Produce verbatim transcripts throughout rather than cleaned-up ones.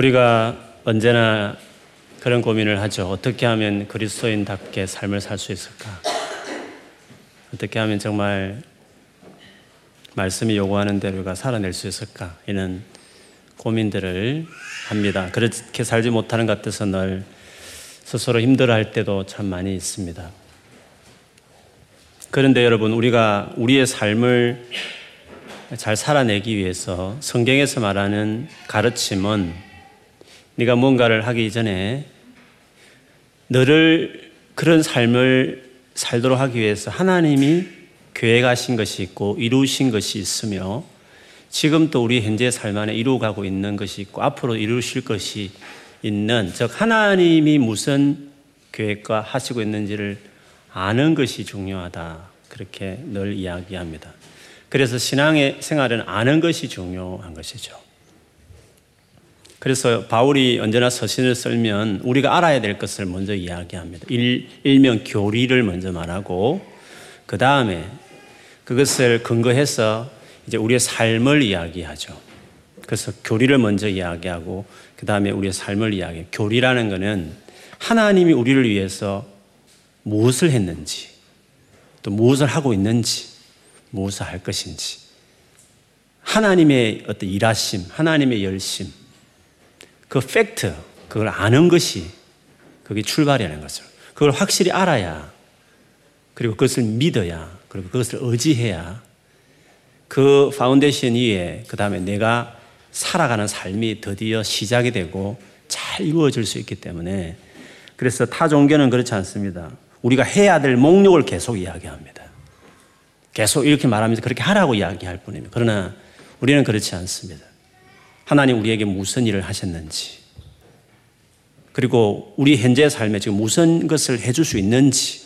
우리가 언제나 그런 고민을 하죠. 어떻게 하면 그리스도인답게 삶을 살 수 있을까? 어떻게 하면 정말 말씀이 요구하는 대로 우리가 살아낼 수 있을까? 이런 고민들을 합니다. 그렇게 살지 못하는 것 같아서 늘 스스로 힘들어할 때도 참 많이 있습니다. 그런데 여러분, 우리가 우리의 삶을 잘 살아내기 위해서 성경에서 말하는 가르침은 네가 뭔가를 하기 전에 너를 그런 삶을 살도록 하기 위해서 하나님이 계획하신 것이 있고 이루신 것이 있으며 지금 또 우리 현재 삶 안에 이루어가고 있는 것이 있고 앞으로 이루실 것이 있는, 즉 하나님이 무슨 계획과 하시고 있는지를 아는 것이 중요하다, 그렇게 늘 이야기합니다. 그래서 신앙의 생활은 아는 것이 중요한 것이죠. 그래서 바울이 언제나 서신을 쓰면 우리가 알아야 될 것을 먼저 이야기합니다. 일, 일명 교리를 먼저 말하고 그 다음에 그것을 근거해서 이제 우리의 삶을 이야기하죠. 그래서 교리를 먼저 이야기하고 그 다음에 우리의 삶을 이야기해요. 교리라는 것은 하나님이 우리를 위해서 무엇을 했는지, 또 무엇을 하고 있는지, 무엇을 할 것인지, 하나님의 어떤 일하심, 하나님의 열심, 그 팩트, 그걸 아는 것이 그게 출발이라는 것을, 그걸 확실히 알아야, 그리고 그것을 믿어야, 그리고 그것을 의지해야 그 파운데이션 위에 그 다음에 내가 살아가는 삶이 드디어 시작이 되고 잘 이루어질 수 있기 때문에, 그래서 타 종교는 그렇지 않습니다. 우리가 해야 될 목록을 계속 이야기합니다. 계속 이렇게 말하면서 그렇게 하라고 이야기할 뿐입니다. 그러나 우리는 그렇지 않습니다. 하나님 우리에게 무슨 일을 하셨는지, 그리고 우리 현재의 삶에 지금 무슨 것을 해줄 수 있는지,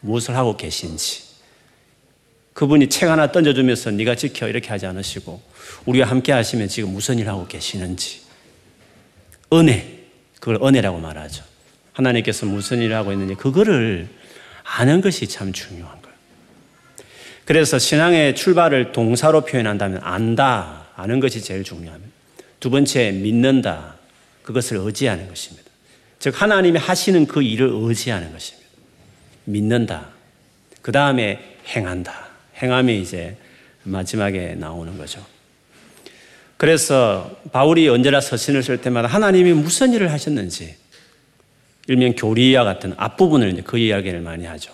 무엇을 하고 계신지, 그분이 책 하나 던져주면서 네가 지켜 이렇게 하지 않으시고 우리와 함께 하시면 지금 무슨 일을 하고 계시는지, 은혜, 그걸 은혜라고 말하죠. 하나님께서 무슨 일을 하고 있는지 그거를 아는 것이 참 중요한 거예요. 그래서 신앙의 출발을 동사로 표현한다면 안다, 아는 것이 제일 중요합니다. 두 번째, 믿는다, 그것을 의지하는 것입니다. 즉 하나님이 하시는 그 일을 의지하는 것입니다. 믿는다. 그 다음에 행한다. 행함이 이제 마지막에 나오는 거죠. 그래서 바울이 언제나 서신을 쓸 때마다 하나님이 무슨 일을 하셨는지, 일명 교리와 같은 앞부분을 이제 그 이야기를 많이 하죠.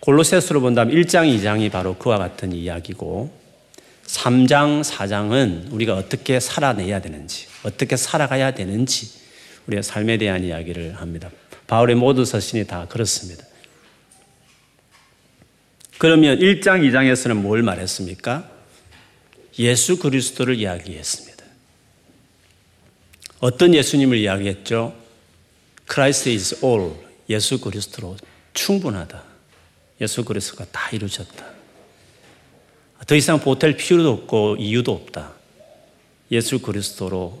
골로새서로 본다면 일 장, 이 장이 바로 그와 같은 이야기고, 삼 장, 사 장은 우리가 어떻게 살아내야 되는지, 어떻게 살아가야 되는지 우리의 삶에 대한 이야기를 합니다. 바울의 모든 서신이 다 그렇습니다. 그러면 일 장, 이 장에서는 뭘 말했습니까? 예수 그리스도를 이야기했습니다. 어떤 예수님을 이야기했죠? Christ is all, 예수 그리스도로 충분하다. 예수 그리스도가 다 이루셨다. 더 이상 보탤 필요도 없고 이유도 없다. 예수 그리스도로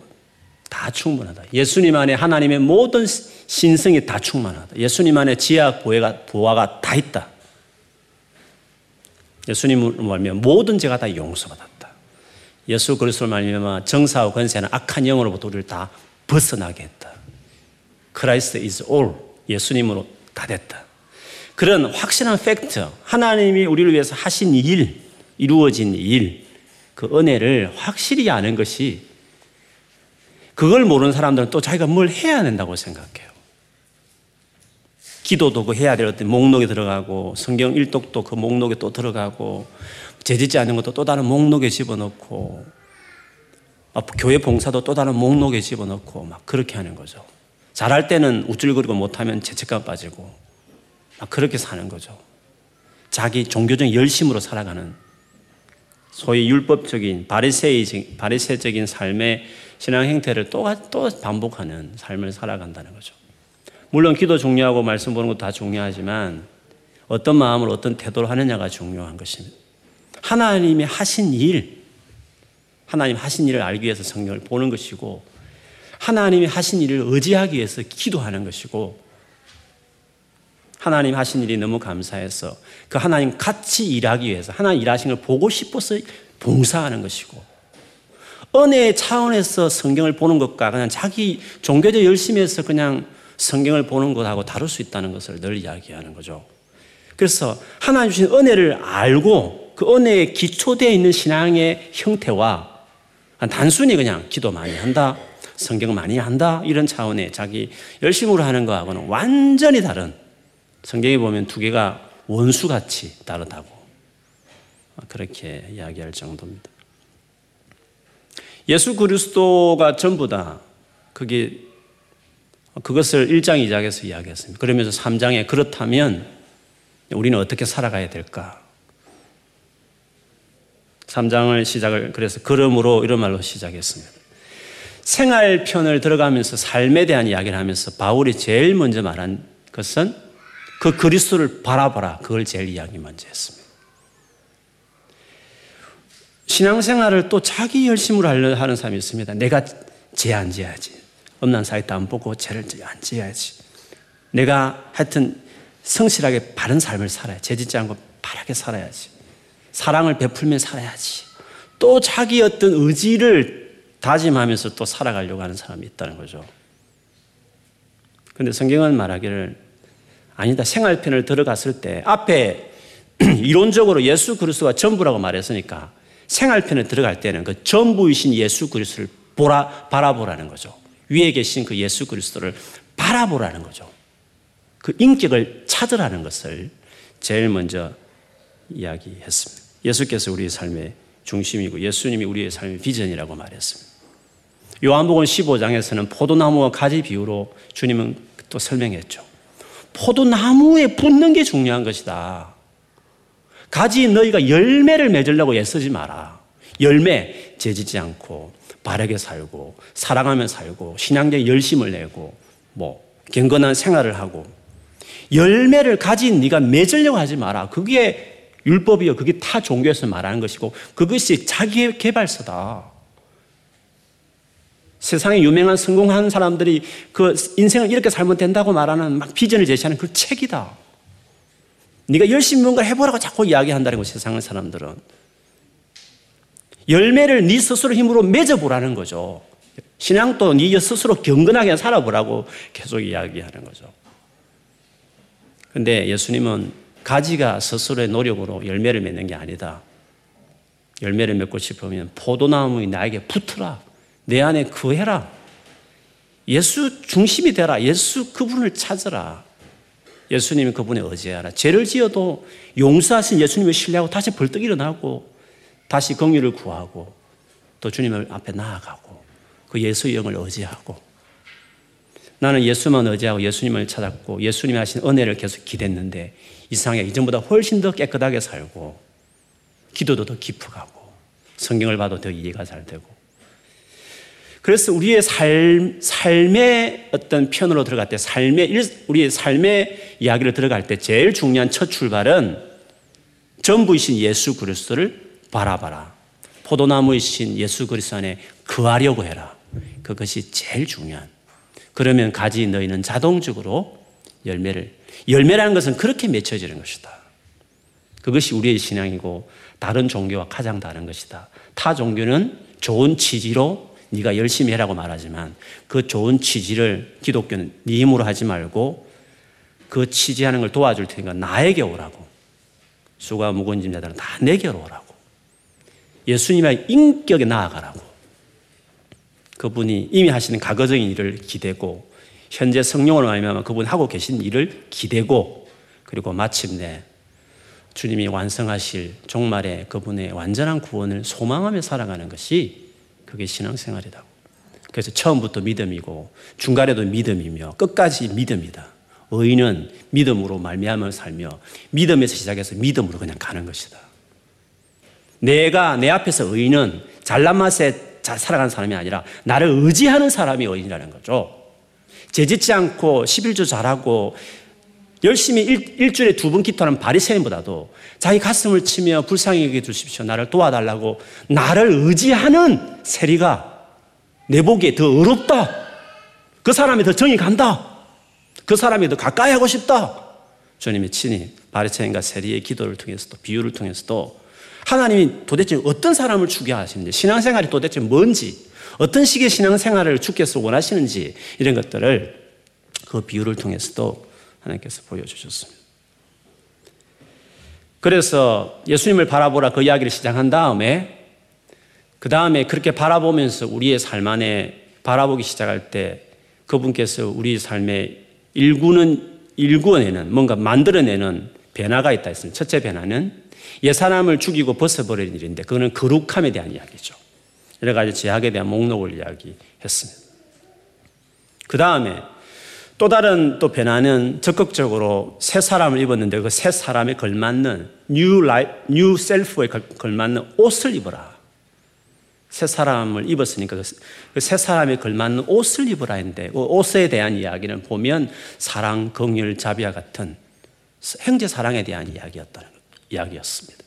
다 충분하다. 예수님 안에 하나님의 모든 신성이 다 충만하다. 예수님 안에 지혜와 보화가 다 있다. 예수님으로 말미암아 모든 죄가 다 용서받았다. 예수 그리스도로 말미암아 정사와 권세나 악한 영으로부터 우리를 다 벗어나게 했다. Christ is all, 예수님으로 다 됐다. 그런 확실한 팩트, 하나님이 우리를 위해서 하신 일, 이루어진 일, 그 은혜를 확실히 아는 것이, 그걸 모르는 사람들은 또 자기가 뭘 해야 된다고 생각해요. 기도도 그 해야 될 어떤 목록에 들어가고, 성경 일독도 그 목록에 또 들어가고, 재짓지 않는 것도 또 다른 목록에 집어넣고, 교회 봉사도 또 다른 목록에 집어넣고 막 그렇게 하는 거죠. 잘할 때는 우쭐거리고 못하면 죄책감 빠지고 막 그렇게 사는 거죠. 자기 종교적인 열심으로 살아가는 소위 율법적인 바리새이적, 바리새적인 삶의 신앙 행태를 또, 또 반복하는 삶을 살아간다는 거죠. 물론 기도 중요하고 말씀 보는 것도 다 중요하지만 어떤 마음으로 어떤 태도를 하느냐가 중요한 것입니다. 하나님이 하신 일, 하나님 하신 일을 알기 위해서 성경을 보는 것이고, 하나님이 하신 일을 의지하기 위해서 기도하는 것이고, 하나님 하신 일이 너무 감사해서 그 하나님 같이 일하기 위해서 하나님 일하신 걸 보고 싶어서 봉사하는 것이고, 은혜의 차원에서 성경을 보는 것과 그냥 자기 종교적 열심에서 그냥 성경을 보는 것하고 다를 수 있다는 것을 늘 이야기하는 거죠. 그래서 하나님 주신 은혜를 알고 그 은혜에 기초되어 있는 신앙의 형태와 단순히 그냥 기도 많이 한다, 성경 많이 한다 이런 차원의 자기 열심으로 하는 것하고는 완전히 다른, 성경에 보면 두 개가 원수같이 다르다고 그렇게 이야기할 정도입니다. 예수 그리스도가 전부 다 그게 그것을 일 장 이 장에서 이야기했습니다. 그러면서 삼 장에 그렇다면 우리는 어떻게 살아가야 될까? 삼 장을 시작을 그래서 그러므로 이런 말로 시작했습니다. 생활편을 들어가면서 삶에 대한 이야기를 하면서 바울이 제일 먼저 말한 것은 그 그리스도를 바라봐라. 그걸 제일 이야기 먼저 했습니다. 신앙생활을 또 자기 열심으로 하려 하는 사람이 있습니다. 내가 죄 안 지어야지. 음란 사이트 안 보고 죄를 안 지어야지. 내가 하여튼 성실하게 바른 삶을 살아야지. 죄 짓지 않고 바르게 살아야지. 사랑을 베풀며 살아야지. 또 자기 어떤 의지를 다짐하면서 또 살아가려고 하는 사람이 있다는 거죠. 그런데 성경은 말하기를 아니다. 생활편을 들어갔을 때 앞에 이론적으로 예수 그리스도가 전부라고 말했으니까 생활편에 들어갈 때는 그 전부이신 예수 그리스도를 보라, 바라보라는 거죠. 위에 계신 그 예수 그리스도를 바라보라는 거죠. 그 인격을 찾으라는 것을 제일 먼저 이야기했습니다. 예수께서 우리의 삶의 중심이고 예수님이 우리의 삶의 비전이라고 말했습니다. 요한복음 십오 장에서는 포도나무와 가지 비유로 주님은 또 설명했죠. 포도나무에 붙는 게 중요한 것이다. 가지 너희가 열매를 맺으려고 애쓰지 마라. 열매 죄 짓지 않고 바르게 살고 사랑하며 살고 신앙적인 열심을 내고 뭐 경건한 생활을 하고 열매를 가진 네가 맺으려고 하지 마라. 그게 율법이요. 그게 타 종교에서 말하는 것이고 그것이 자기의 개발서다. 세상에 유명한 성공한 사람들이 그 인생을 이렇게 살면 된다고 말하는 막 비전을 제시하는 그 책이다. 네가 열심히 뭔가 해보라고 자꾸 이야기한다는 거 세상의 사람들은. 열매를 네 스스로 힘으로 맺어보라는 거죠. 신앙도 네 스스로 경건하게 살아보라고 계속 이야기하는 거죠. 그런데 예수님은 가지가 스스로의 노력으로 열매를 맺는 게 아니다. 열매를 맺고 싶으면 포도나무에 나에게 붙어라. 내 안에 거해라. 예수 중심이 되라. 예수 그분을 찾으라. 예수님이 그분의 의지하라. 죄를 지어도 용서하신 예수님을 신뢰하고 다시 벌떡 일어나고 다시 긍휼을 구하고 또 주님을 앞에 나아가고 그 예수의 영을 의지하고 나는 예수만 의지하고 예수님을 찾았고 예수님이 하신 은혜를 계속 기댔는데 이상하게 이전보다 훨씬 더 깨끗하게 살고 기도도 더 깊어가고 성경을 봐도 더 이해가 잘 되고 그래서 우리의 삶, 삶의 어떤 편으로 들어갈 때 삶의 일, 우리의 삶의 이야기를 들어갈 때 제일 중요한 첫 출발은 전부이신 예수 그리스도를 바라봐라. 포도나무이신 예수 그리스도 안에 거하려고 해라. 그것이 제일 중요한. 그러면 가지 너희는 자동적으로 열매를 열매라는 것은 그렇게 맺혀지는 것이다. 그것이 우리의 신앙이고 다른 종교와 가장 다른 것이다. 타 종교는 좋은 취지로 네가 열심히 해라고 말하지만 그 좋은 취지를 기독교는 네 힘으로 하지 말고 그 취지하는 걸 도와줄 테니까 나에게 오라고. 수고와 무거운 짐 자들은 다 내게로 오라고. 예수님의 인격에 나아가라고. 그분이 이미 하시는 과거적인 일을 기대고 현재 성령으로 말미암아 그분이 하고 계신 일을 기대고 그리고 마침내 주님이 완성하실 종말에 그분의 완전한 구원을 소망하며 살아가는 것이 그게 신앙생활이라고. 그래서 처음부터 믿음이고 중간에도 믿음이며 끝까지 믿음이다. 의인은 믿음으로 말미암아 살며 믿음에서 시작해서 믿음으로 그냥 가는 것이다. 내가 내 앞에서 의인은 잘난 맛에 잘 살아가는 사람이 아니라 나를 의지하는 사람이 의인이라는 거죠. 죄 짓지 않고 십일조 잘하고 열심히 일, 일주일에 두 번 기도하는 바리새인보다도 자기 가슴을 치며 불쌍히 여겨 주십시오. 나를 도와달라고 나를 의지하는 세리가 내 보기에 더 어렵다. 그 사람이 더 정이 간다. 그 사람이 더 가까이 하고 싶다. 주님이 친히 바리새인과 세리의 기도를 통해서도 비유를 통해서도 하나님이 도대체 어떤 사람을 주게 하시는지, 신앙생활이 도대체 뭔지, 어떤 식의 신앙생활을 주께서 원하시는지, 이런 것들을 그 비유를 통해서도 하나님께서 보여주셨습니다. 그래서 예수님을 바라보라 그 이야기를 시작한 다음에 그 다음에 그렇게 바라보면서 우리의 삶 안에 바라보기 시작할 때 그분께서 우리 삶의 일구는, 일구어내는, 뭔가 만들어내는 변화가 있다 했습니다. 첫째 변화는 옛사람을 죽이고 벗어버리는 일인데 그거는 거룩함에 대한 이야기죠. 여러 가지 제약에 대한 목록을 이야기했습니다. 그 다음에 또 다른 또 변화는 적극적으로 새 사람을 입었는데 그 새 사람에 걸맞는 new life, new self에 걸맞는 옷을 입어라. 새 사람을 입었으니까 그 새 사람에 걸맞는 옷을 입어라 했는데 그 옷에 대한 이야기는 보면 사랑, 긍휼, 자비와 같은 형제 사랑에 대한 이야기였다는 이야기였습니다.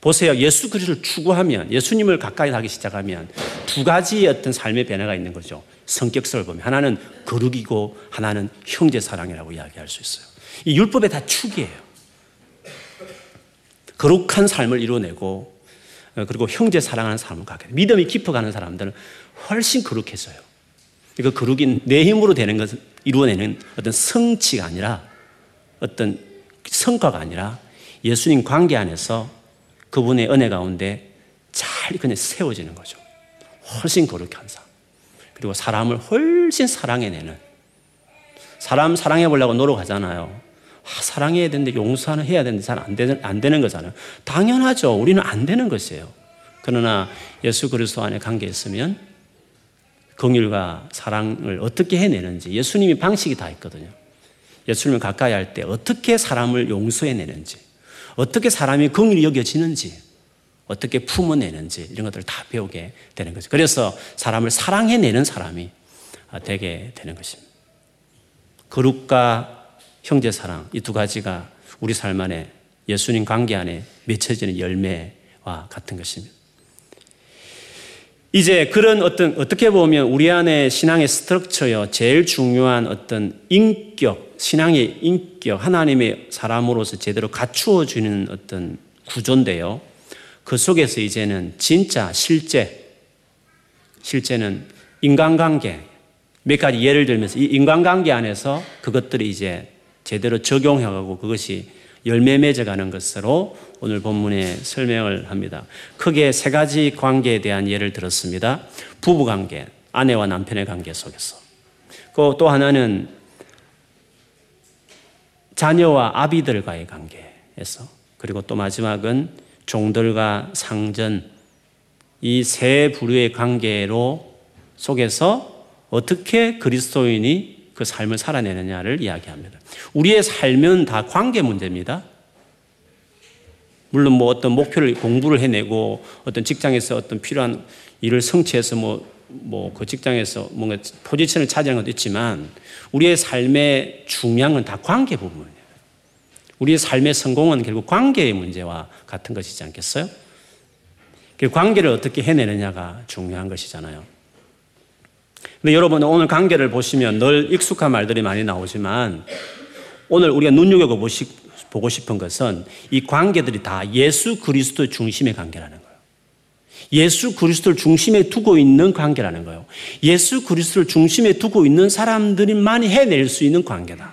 보세요. 예수 그리스도를 추구하면, 예수님을 가까이 하기 시작하면 두 가지의 어떤 삶의 변화가 있는 거죠. 성격성을 보면 하나는 거룩이고 하나는 형제 사랑이라고 이야기할 수 있어요. 이 율법에 다 축이에요. 거룩한 삶을 이루어내고 그리고 형제 사랑하는 사람을 갖게 돼요. 믿음이 깊어가는 사람들은 훨씬 거룩해져요. 그러니까 거룩인 내 힘으로 되는 것을 이루어내는 어떤 성취가 아니라 어떤 성과가 아니라 예수님 관계 안에서 그분의 은혜 가운데 잘 그냥 세워지는 거죠. 훨씬 거룩한 삶. 그리고 사람을 훨씬 사랑해내는. 사람 사랑해보려고 노력하잖아요. 아, 사랑해야 되는데 용서는 해야 되는데 잘 안 되는, 안 되는 거잖아요. 당연하죠. 우리는 안 되는 것이에요. 그러나 예수 그리스도 안에 관계했으면 긍휼과 사랑을 어떻게 해내는지 예수님이 방식이 다 있거든요. 예수님을 가까이 할 때 어떻게 사람을 용서해내는지, 어떻게 사람이 긍휼히 여겨지는지, 어떻게 품어내는지 이런 것들을 다 배우게 되는 거죠. 그래서 사람을 사랑해내는 사람이 되게 되는 것입니다. 거룩과 형제 사랑 이 두 가지가 우리 삶 안에 예수님 관계 안에 맺혀지는 열매와 같은 것입니다. 이제 그런 어떤 어떻게 보면 우리 안에 신앙의 스트럭처여 제일 중요한 어떤 인격, 신앙의 인격, 하나님의 사람으로서 제대로 갖추어지는 어떤 구조인데요. 그 속에서 이제는 진짜 실제, 실제는 인간관계, 몇 가지 예를 들면서 이 인간관계 안에서 그것들이 이제 제대로 적용해가고 그것이 열매 맺어가는 것으로 오늘 본문에 설명을 합니다. 크게 세 가지 관계에 대한 예를 들었습니다. 부부관계, 아내와 남편의 관계 속에서. 그 또 하나는 자녀와 아비들과의 관계에서. 그리고 또 마지막은 종들과 상전, 이 세 부류의 관계로 속에서 어떻게 그리스도인이 그 삶을 살아내느냐를 이야기합니다. 우리의 삶은 다 관계 문제입니다. 물론 뭐 어떤 목표를 공부를 해내고 어떤 직장에서 어떤 필요한 일을 성취해서 뭐, 뭐 그 직장에서 뭔가 포지션을 차지하는 것도 있지만 우리의 삶의 중요한 건 다 관계 부분이에요. 우리의 삶의 성공은 결국 관계의 문제와 같은 것이지 않겠어요? 그 관계를 어떻게 해내느냐가 중요한 것이잖아요. 근데 여러분 오늘 관계를 보시면 늘 익숙한 말들이 많이 나오지만 오늘 우리가 눈여겨보고 싶은 것은 이 관계들이 다 예수 그리스도 중심의 관계라는 거예요. 예수 그리스도를 중심에 두고 있는 관계라는 거예요. 예수 그리스도를 중심에 두고 있는 사람들만이 해낼 수 있는 관계다.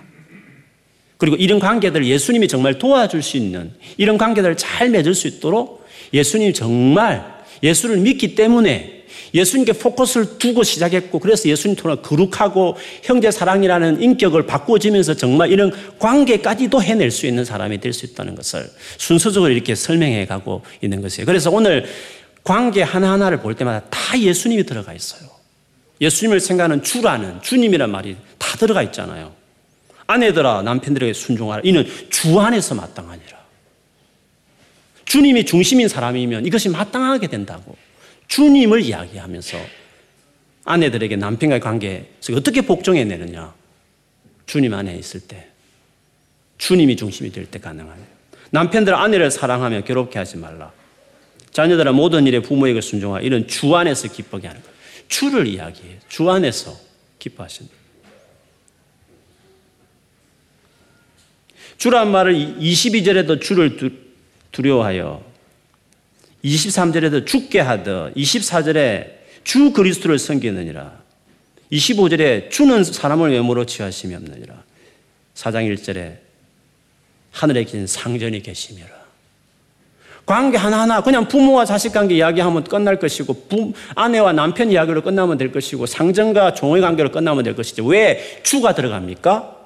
그리고 이런 관계들을 예수님이 정말 도와줄 수 있는 이런 관계들을 잘 맺을 수 있도록 예수님이 정말 예수를 믿기 때문에 예수님께 포커스를 두고 시작했고 그래서 예수님 통한 거룩하고 형제 사랑이라는 인격을 바꿔지면서 정말 이런 관계까지도 해낼 수 있는 사람이 될 수 있다는 것을 순서적으로 이렇게 설명해 가고 있는 것이에요. 그래서 오늘 관계 하나하나를 볼 때마다 다 예수님이 들어가 있어요. 예수님을 생각하는 주라는 주님이란 말이 다 들어가 있잖아요. 아내들아 남편들에게 순종하라. 이는 주 안에서 마땅하니라. 주님이 중심인 사람이면 이것이 마땅하게 된다고. 주님을 이야기하면서 아내들에게 남편과의 관계에서 어떻게 복종해내느냐. 주님 안에 있을 때 주님이 중심이 될 때 가능하네요. 남편들 아내를 사랑하며 괴롭게 하지 말라. 자녀들아 모든 일에 부모에게 순종하라. 이런 주 안에서 기쁘게 하는 거예요. 주를 이야기해요. 주 안에서 기뻐하신다. 주란 말을 이십이 절에도 주를 두려워하여 이십삼 절에도 죽게 하듯 이십사 절에 주 그리스도를 섬기느니라. 이십오 절에 주는 사람을 외모로 취하심이 없느니라. 사 장 일 절에 하늘에 계신 상전이 계심이라. 관계 하나하나 그냥 부모와 자식 관계 이야기하면 끝날 것이고 부, 아내와 남편 이야기로 끝나면 될 것이고 상전과 종의 관계로 끝나면 될 것이지 왜 주가 들어갑니까?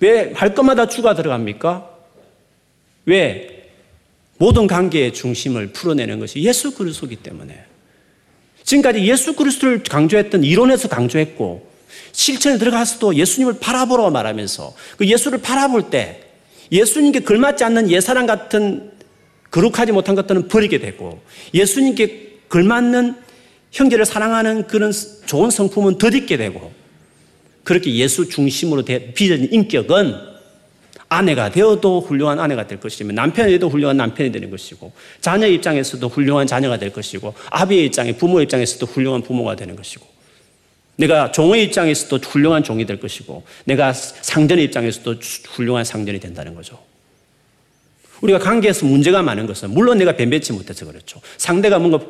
왜 할 것마다 주가 들어갑니까? 왜? 모든 관계의 중심을 풀어내는 것이 예수 그리스도이기 때문에. 지금까지 예수 그리스도를 강조했던 이론에서 강조했고 실천에 들어가서도 예수님을 바라보라고 말하면서 그 예수를 바라볼 때 예수님께 걸맞지 않는 옛사람 같은 거룩하지 못한 것들은 버리게 되고 예수님께 걸맞는 형제를 사랑하는 그런 좋은 성품은 덧입게 되고 그렇게 예수 중심으로 빚어진 인격은 아내가 되어도 훌륭한 아내가 될 것이며 남편이 되어도 훌륭한 남편이 되는 것이고 자녀의 입장에서도 훌륭한 자녀가 될 것이고 아비의 입장에 부모의 입장에서도 훌륭한 부모가 되는 것이고 내가 종의 입장에서도 훌륭한 종이 될 것이고 내가 상전의 입장에서도 훌륭한 상전이 된다는 거죠. 우리가 관계에서 문제가 많은 것은 물론 내가 변변치 못해서 그렇죠. 상대가 뭔가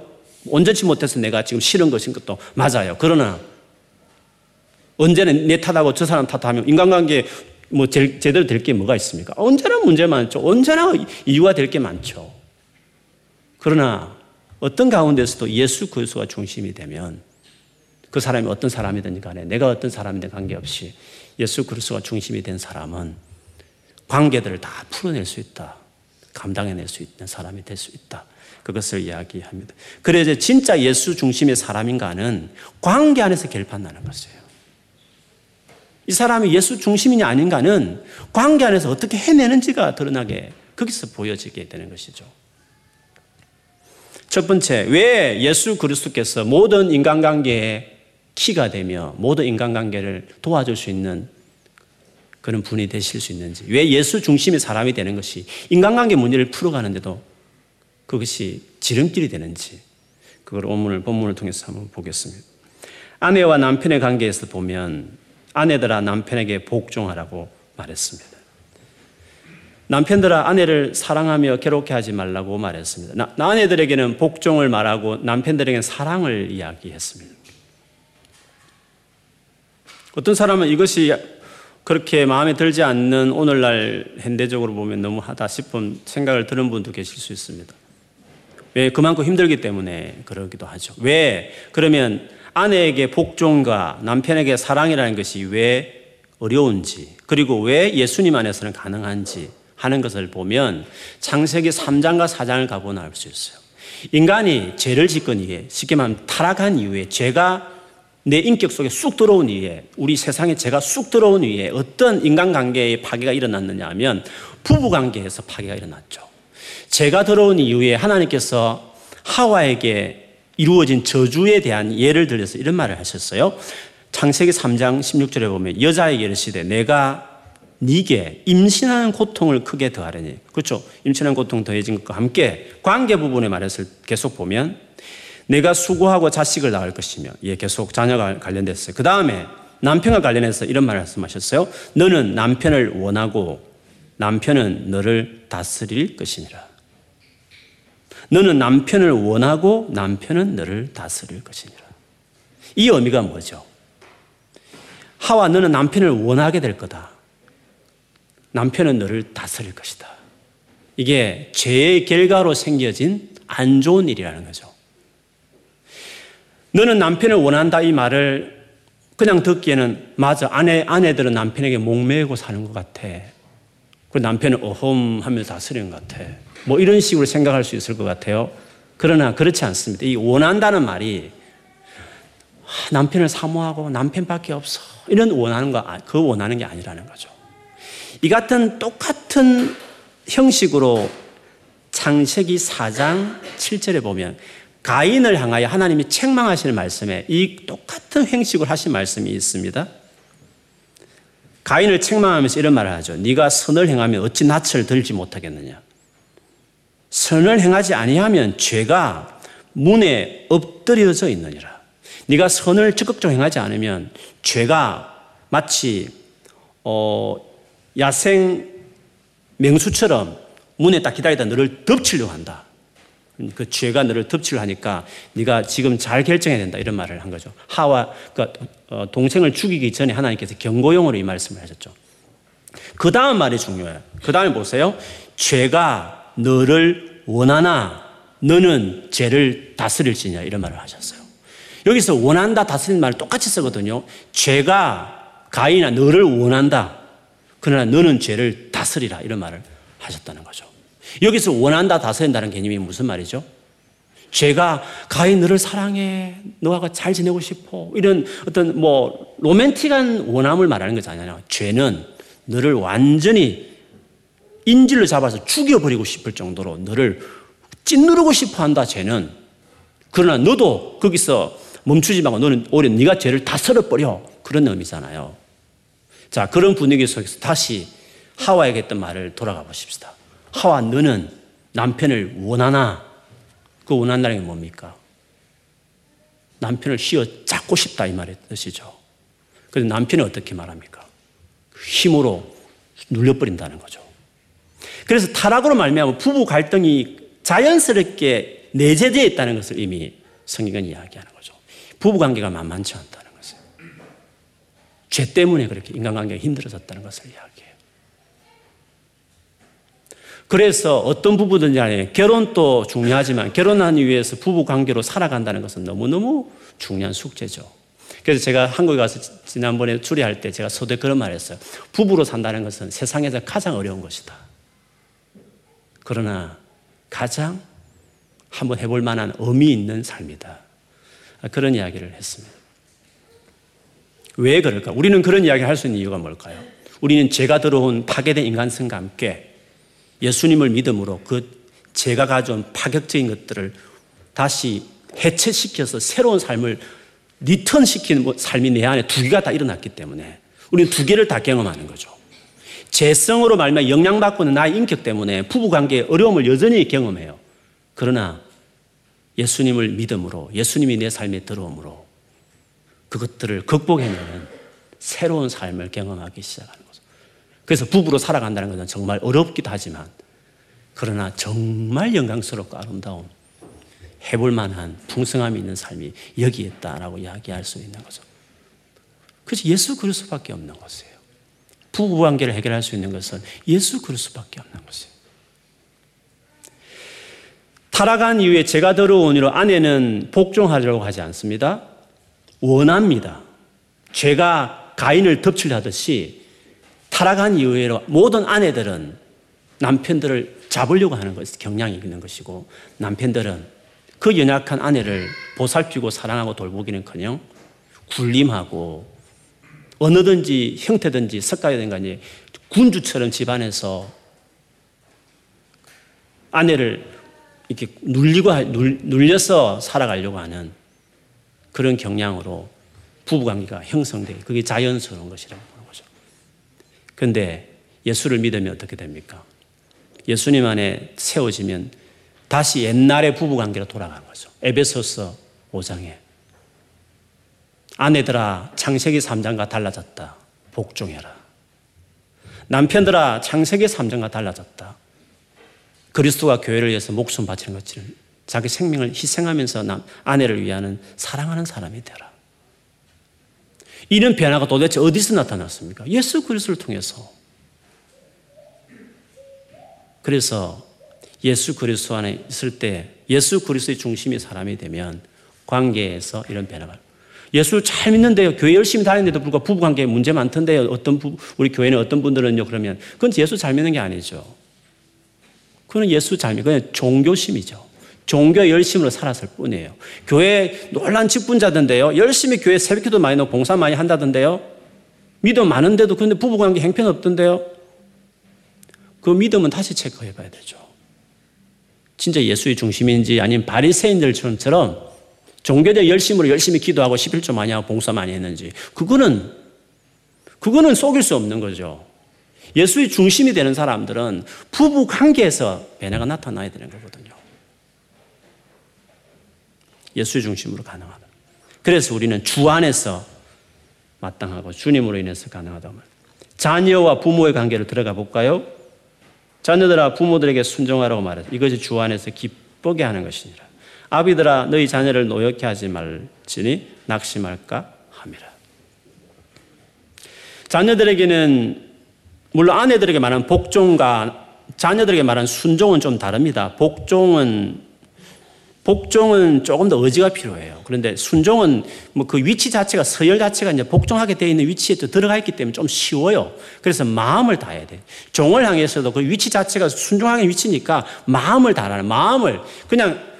온전치 못해서 내가 지금 싫은 것인 것도 맞아요. 그러나 언제나 내 탓하고 저 사람 탓하면 인간관계에 뭐 제, 제대로 될 게 뭐가 있습니까? 언제나 문제 많죠. 언제나 이유가 될 게 많죠. 그러나 어떤 가운데서도 예수 그리스도가 중심이 되면 그 사람이 어떤 사람이든 간에 내가 어떤 사람이든 관계없이 예수 그리스도가 중심이 된 사람은 관계들을 다 풀어낼 수 있다. 감당해낼 수 있는 사람이 될 수 있다. 그것을 이야기합니다. 그래서 진짜 예수 중심의 사람인가는 관계 안에서 결판나는 것이에요. 이 사람이 예수 중심이냐 아닌가는 관계 안에서 어떻게 해내는지가 드러나게 거기서 보여지게 되는 것이죠. 첫 번째, 왜 예수 그리스도께서 모든 인간관계에 키가 되며 모든 인간관계를 도와줄 수 있는 그런 분이 되실 수 있는지, 왜 예수 중심의 사람이 되는 것이 인간관계 문제를 풀어가는데도 그것이 지름길이 되는지 그걸 오늘 본문을 통해서 한번 보겠습니다. 아내와 남편의 관계에서 보면 아내들아 남편에게 복종하라고 말했습니다. 남편들아 아내를 사랑하며 괴롭게 하지 말라고 말했습니다. 나, 나 아내들에게는 복종을 말하고 남편들에게는 사랑을 이야기했습니다. 어떤 사람은 이것이 그렇게 마음에 들지 않는 오늘날 현대적으로 보면 너무하다 싶은 생각을 드는 분도 계실 수 있습니다. 왜? 그만큼 힘들기 때문에 그러기도 하죠. 왜? 그러면 아내에게 복종과 남편에게 사랑이라는 것이 왜 어려운지 그리고 왜 예수님 안에서는 가능한지 하는 것을 보면 창세기 삼 장과 사 장을 가보면 알 수 있어요. 인간이 죄를 짓건 이에 쉽게 말하면 타락한 이후에 죄가 내 인격 속에 쑥 들어온 이에 우리 세상에 죄가 쑥 들어온 이에 어떤 인간관계에 파괴가 일어났느냐 하면 부부관계에서 파괴가 일어났죠. 죄가 들어온 이후에 하나님께서 하와에게 이루어진 저주에 대한 예를 들려서 이런 말을 하셨어요. 창세기 삼 장 십육 절에 보면 여자에게 이르시되 내가 네게 임신하는 고통을 크게 더하려니. 그렇죠. 임신하는 고통 더해진 것과 함께 관계 부분에 말했을 계속 보면 내가 수고하고 자식을 낳을 것이며 예, 계속 자녀가 관련됐어요. 그 다음에 남편과 관련해서 이런 말을 말씀하셨어요. 너는 남편을 원하고 남편은 너를 다스릴 것이니라. 너는 남편을 원하고 남편은 너를 다스릴 것이니라. 이 의미가 뭐죠? 하와 너는 남편을 원하게 될 거다. 남편은 너를 다스릴 것이다. 이게 죄의 결과로 생겨진 안 좋은 일이라는 거죠. 너는 남편을 원한다 이 말을 그냥 듣기에는 맞아 아내, 아내들은 남편에게 목매고 사는 것 같아. 그리고 남편은 어험하면서 다스리는 것 같아. 뭐 이런 식으로 생각할 수 있을 것 같아요. 그러나 그렇지 않습니다. 이 원한다는 말이 남편을 사모하고 남편밖에 없어 이런 원하는 거, 그 원하는 게 아니라는 거죠. 이 같은 똑같은 형식으로 창세기 사 장 칠 절에 보면 가인을 향하여 하나님이 책망하시는 말씀에 이 똑같은 형식으로 하신 말씀이 있습니다. 가인을 책망하면서 이런 말을 하죠. 네가 선을 행하면 어찌 낯을 들지 못하겠느냐. 선을 행하지 아니하면 죄가 문에 엎드려져 있느니라. 네가 선을 적극적으로 행하지 않으면 죄가 마치 어, 야생 맹수처럼 문에 딱 기다리다 너를 덮치려고 한다. 그 죄가 너를 덮칠하니까 네가 지금 잘 결정해야 된다, 이런 말을 한 거죠. 하와, 그러니까 동생을 죽이기 전에 하나님께서 경고용으로 이 말씀을 하셨죠. 그 다음 말이 중요해요. 그 다음에 보세요. 죄가 너를 원하나 너는 죄를 다스릴지냐, 이런 말을 하셨어요. 여기서 원한다, 다스리는 말을 똑같이 쓰거든요. 죄가 가인아 너를 원한다, 그러나 너는 죄를 다스리라, 이런 말을 하셨다는 거죠. 여기서 원한다, 다스린다는 개념이 무슨 말이죠? 죄가 가인 너를 사랑해, 너하고 잘 지내고 싶어, 이런 어떤 뭐 로맨틱한 원함을 말하는 것이 아니라 죄는 너를 완전히 인질로 잡아서 죽여버리고 싶을 정도로 너를 찐누르고 싶어한다, 죄는. 그러나 너도 거기서 멈추지 말고 너는 오히려 네가 죄를 다 썰어버려, 그런 의미잖아요. 자, 그런 분위기 속에서 다시 하와에게 했던 말을 돌아가 보십시다. 하와, 너는 남편을 원하나? 그 원한다는 게 뭡니까? 남편을 휘어잡고 싶다, 이 말의 뜻이죠. 그런데 남편이 어떻게 말합니까? 힘으로 눌려버린다는 거죠. 그래서 타락으로 말미암아 부부 갈등이 자연스럽게 내재되어 있다는 것을 이미 성경은 이야기하는 거죠. 부부관계가 만만치 않다는 것을, 죄 때문에 그렇게 인간관계가 힘들어졌다는 것을 이야기해요. 그래서 어떤 부부든지 간에 결혼도 중요하지만 결혼하기 위해서 부부관계로 살아간다는 것은 너무너무 중요한 숙제죠. 그래서 제가 한국에 가서 지난번에 주례할 때 제가 서두에 그런 말을 했어요. 부부로 산다는 것은 세상에서 가장 어려운 것이다. 그러나 가장 한번 해볼 만한 의미 있는 삶이다. 그런 이야기를 했습니다. 왜 그럴까? 우리는 그런 이야기를 할 수 있는 이유가 뭘까요? 우리는 죄가 들어온 파괴된 인간성과 함께 예수님을 믿음으로 그 죄가 가져온 파격적인 것들을 다시 해체시켜서 새로운 삶을 리턴시키는 삶이 내 안에 두 개가 다 일어났기 때문에 우리는 두 개를 다 경험하는 거죠. 죄성으로 말미암아 영향받고 있는 나의 인격 때문에 부부관계의 어려움을 여전히 경험해요. 그러나 예수님을 믿음으로, 예수님이 내 삶에 들어옴으로 그것들을 극복해내는 새로운 삶을 경험하기 시작합니다. 그래서 부부로 살아간다는 것은 정말 어렵기도 하지만 그러나 정말 영광스럽고 아름다운 해볼 만한 풍성함이 있는 삶이 여기 있다라고 이야기할 수 있는 거죠. 그래서 예수 그리스도밖에 없는 것이에요. 부부관계를 해결할 수 있는 것은 예수 그리스도밖에 없는 것이에요. 타락한 이후에 죄가 들어오니로 아내는 복종하려고 하지 않습니다. 원합니다. 죄가 가인을 덮치려하듯이 타락한 이후에로 모든 아내들은 남편들을 잡으려고 하는 것이 경향이 있는 것이고, 남편들은 그 연약한 아내를 보살피고 사랑하고 돌보기는커녕 군림하고 어느든지 형태든지 석가여든간에 군주처럼 집안에서 아내를 이렇게 눌리고 눌려서 살아가려고 하는 그런 경향으로 부부관계가 형성돼, 그게 자연스러운 것이라고. 그런데 예수를 믿으면 어떻게 됩니까? 예수님 안에 세워지면 다시 옛날의 부부관계로 돌아간 거죠. 에베소서 오 장에 아내들아 창세기 삼 장과 달라졌다, 복종해라. 남편들아 창세기 삼 장과 달라졌다, 그리스도가 교회를 위해서 목숨 바치는 것처럼 자기 생명을 희생하면서 남, 아내를 위하는 사랑하는 사람이 되라. 이런 변화가 도대체 어디서 나타났습니까? 예수 그리스도를 통해서. 그래서 예수 그리스도 안에 있을 때, 예수 그리스도의 중심이 사람이 되면 관계에서 이런 변화가. 예수를 잘 믿는데요, 교회 열심히 다니는데도 불구하고 부부관계에 문제 많던데요. 어떤 부, 우리 교회는 어떤 분들은요, 그러면 그건 예수 잘 믿는 게 아니죠. 그건 예수 잘 믿는 그냥 종교심이죠. 종교 열심으로 살았을 뿐이에요. 교회 놀란 직분자던데요, 열심히 교회 새벽기도 많이 넣고 봉사 많이 한다던데요, 믿음 많은데도 그런데 부부관계 행편없던데요. 그 믿음은 다시 체크해봐야 되죠. 진짜 예수의 중심인지 아니면 바리새인들처럼 종교적 열심으로 열심히 기도하고 십일조 많이 하고 봉사 많이 했는지, 그거는 그거는 속일 수 없는 거죠. 예수의 중심이 되는 사람들은 부부관계에서 변화가 나타나야 되는 거거든요. 예수의 중심으로 가능하다. 그래서 우리는 주 안에서 마땅하고 주님으로 인해서 가능하다. 자녀와 부모의 관계를 들어가 볼까요? 자녀들아 부모들에게 순종하라고 말해서 이것이 주 안에서 기쁨 보게 하는 것이니라. 아비들아 너희 자녀를 노엽게 하지 말지니 낙심할까 함이라. 자녀들에게는 물론 아내들에게 말하는 복종과 자녀들에게 말하는 순종은 좀 다릅니다. 복종은 복종은 조금 더 의지가 필요해요. 그런데 순종은 뭐 그 위치 자체가 서열 자체가 이제 복종하게 되어 있는 위치에 또 들어가 있기 때문에 좀 쉬워요. 그래서 마음을 다해야 돼. 종을 향해서도 그 위치 자체가 순종하는 위치니까 마음을 다하라는 마음을 그냥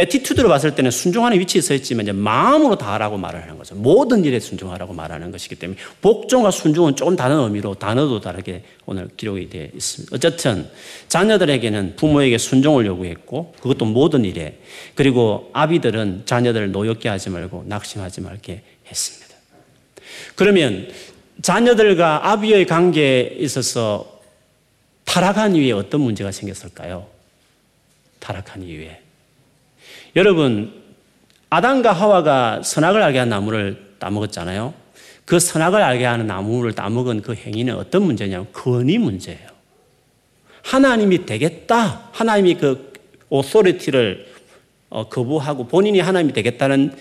애티튜드로 봤을 때는 순종하는 위치에 서 있지만 이제 마음으로 다하라고 말을 하는 거죠. 모든 일에 순종하라고 말하는 것이기 때문에 복종과 순종은 조금 다른 의미로 단어도 다르게 오늘 기록이 되어 있습니다. 어쨌든 자녀들에게는 부모에게 순종을 요구했고 그것도 모든 일에 그리고 아비들은 자녀들을 노엽게 하지 말고 낙심하지 말게 했습니다. 그러면 자녀들과 아비의 관계에 있어서 타락한 이후에 어떤 문제가 생겼을까요? 타락한 이후에. 여러분, 아담과 하와가 선악을 알게 한 나무를 따먹었잖아요. 그 선악을 알게 하는 나무를 따먹은 그 행위는 어떤 문제냐면 권위 문제예요. 하나님이 되겠다. 하나님이 그 오토리티를 거부하고 본인이 하나님이 되겠다는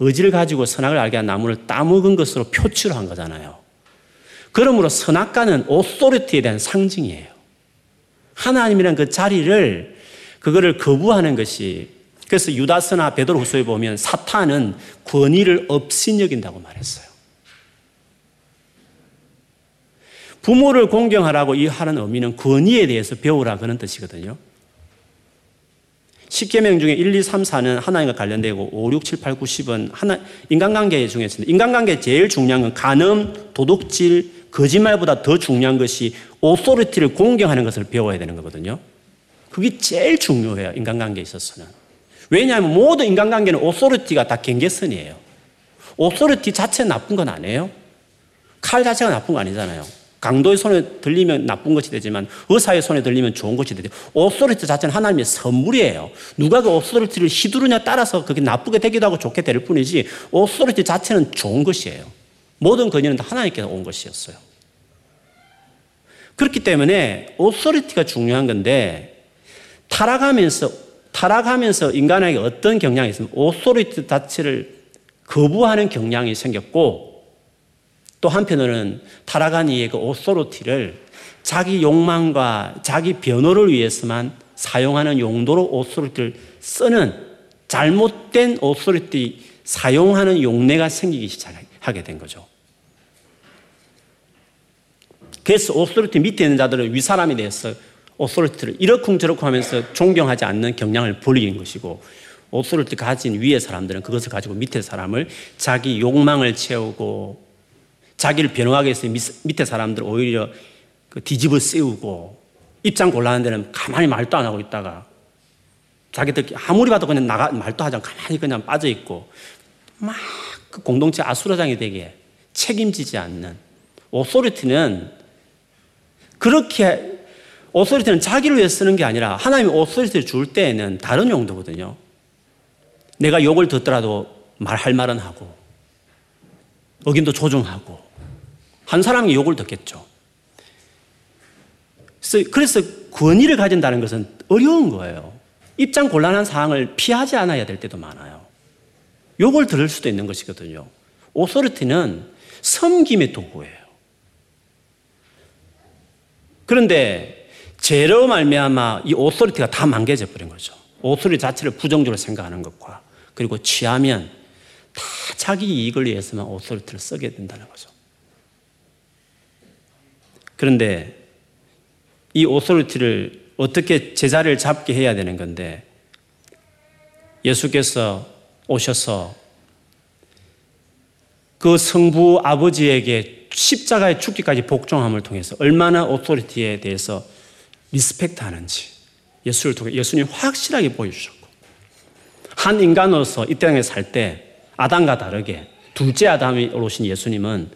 의지를 가지고 선악을 알게 한 나무를 따먹은 것으로 표출을 한 거잖아요. 그러므로 선악과는 오토리티에 대한 상징이에요. 하나님이란 그 자리를 그거를 거부하는 것이 그래서 유다서나 베드로후서에 보면 사탄은 권위를 업신여긴다고 말했어요. 부모를 공경하라고 이 하는 의미는 권위에 대해서 배우라 그런 뜻이거든요. 십계명 중에 일, 이, 삼, 사는 하나님과 관련되고 오, 육, 칠, 팔, 구, 십은 하나, 인간관계 중에 있습니다. 인간관계 제일 중요한 건 간음, 도둑질, 거짓말보다 더 중요한 것이 오토리티를 공경하는 것을 배워야 되는 거거든요. 그게 제일 중요해요. 인간관계에 있어서는. 왜냐하면 모든 인간관계는 오토리티가 다 경계선이에요. 오토리티 자체는 나쁜 건 아니에요. 칼 자체가 나쁜 거 아니잖아요. 강도의 손에 들리면 나쁜 것이 되지만 의사의 손에 들리면 좋은 것이 되죠. 오토리티 자체는 하나님의 선물이에요. 누가 그 오토리티를 휘두르냐 따라서 그게 나쁘게 되기도 하고 좋게 될 뿐이지 오토리티 자체는 좋은 것이에요. 모든 권위는 다 하나님께서 온 것이었어요. 그렇기 때문에 오토리티가 중요한 건데 타락하면서 타락하면서 인간에게 어떤 경향이 있으면 오토리티 자체를 거부하는 경향이 생겼고 또 한편으로는 타락한 이의 그 오토리티를 자기 욕망과 자기 변호를 위해서만 사용하는 용도로 오토리티를 쓰는 잘못된 오토리티 사용하는 용례가 생기기 시작하게 된 거죠. 그래서 오토리티 밑에 있는 자들은 윗사람에 대해서 오토리티를 이러쿵저러쿵 하면서 존경하지 않는 경향을 보이는 것이고 오토리티 가진 위의 사람들은 그것을 가지고 밑에 사람을 자기 욕망을 채우고 자기를 변호하기 위해서 밑에 사람들 오히려 뒤집어 씌우고 입장 곤란한 데는 가만히 말도 안 하고 있다가 자기들 아무리 봐도 그냥 나가 말도 하지 않고 가만히 그냥 빠져있고 막 그 공동체 아수라장이 되게 책임지지 않는 오토리티는 그렇게 오토리티는 자기를 위해 쓰는 게 아니라 하나님이 오토리티를 줄 때에는 다른 용도거든요. 내가 욕을 듣더라도 말할 말은 하고 의견도 조정하고 한 사람이 욕을 듣겠죠. 그래서 권위를 가진다는 것은 어려운 거예요. 입장 곤란한 사항을 피하지 않아야 될 때도 많아요. 욕을 들을 수도 있는 것이거든요. 오토리티는 섬김의 도구예요. 그런데 죄로 말미암아 이 오토리티가 다 망개져 버린 거죠. 오토리티 자체를 부정적으로 생각하는 것과 그리고 취하면 다 자기 이익을 위해서만 오토리티를 쓰게 된다는 거죠. 그런데 이 오토리티를 어떻게 제자리를 잡게 해야 되는 건데 예수께서 오셔서 그 성부 아버지에게 십자가의 죽기까지 복종함을 통해서 얼마나 오토리티에 대해서 리스펙트 하는지 예수를 통해 예수님 확실하게 보여주셨고 한 인간으로서 이 땅에 살 때 아담과 다르게 둘째 아담이 오신 예수님은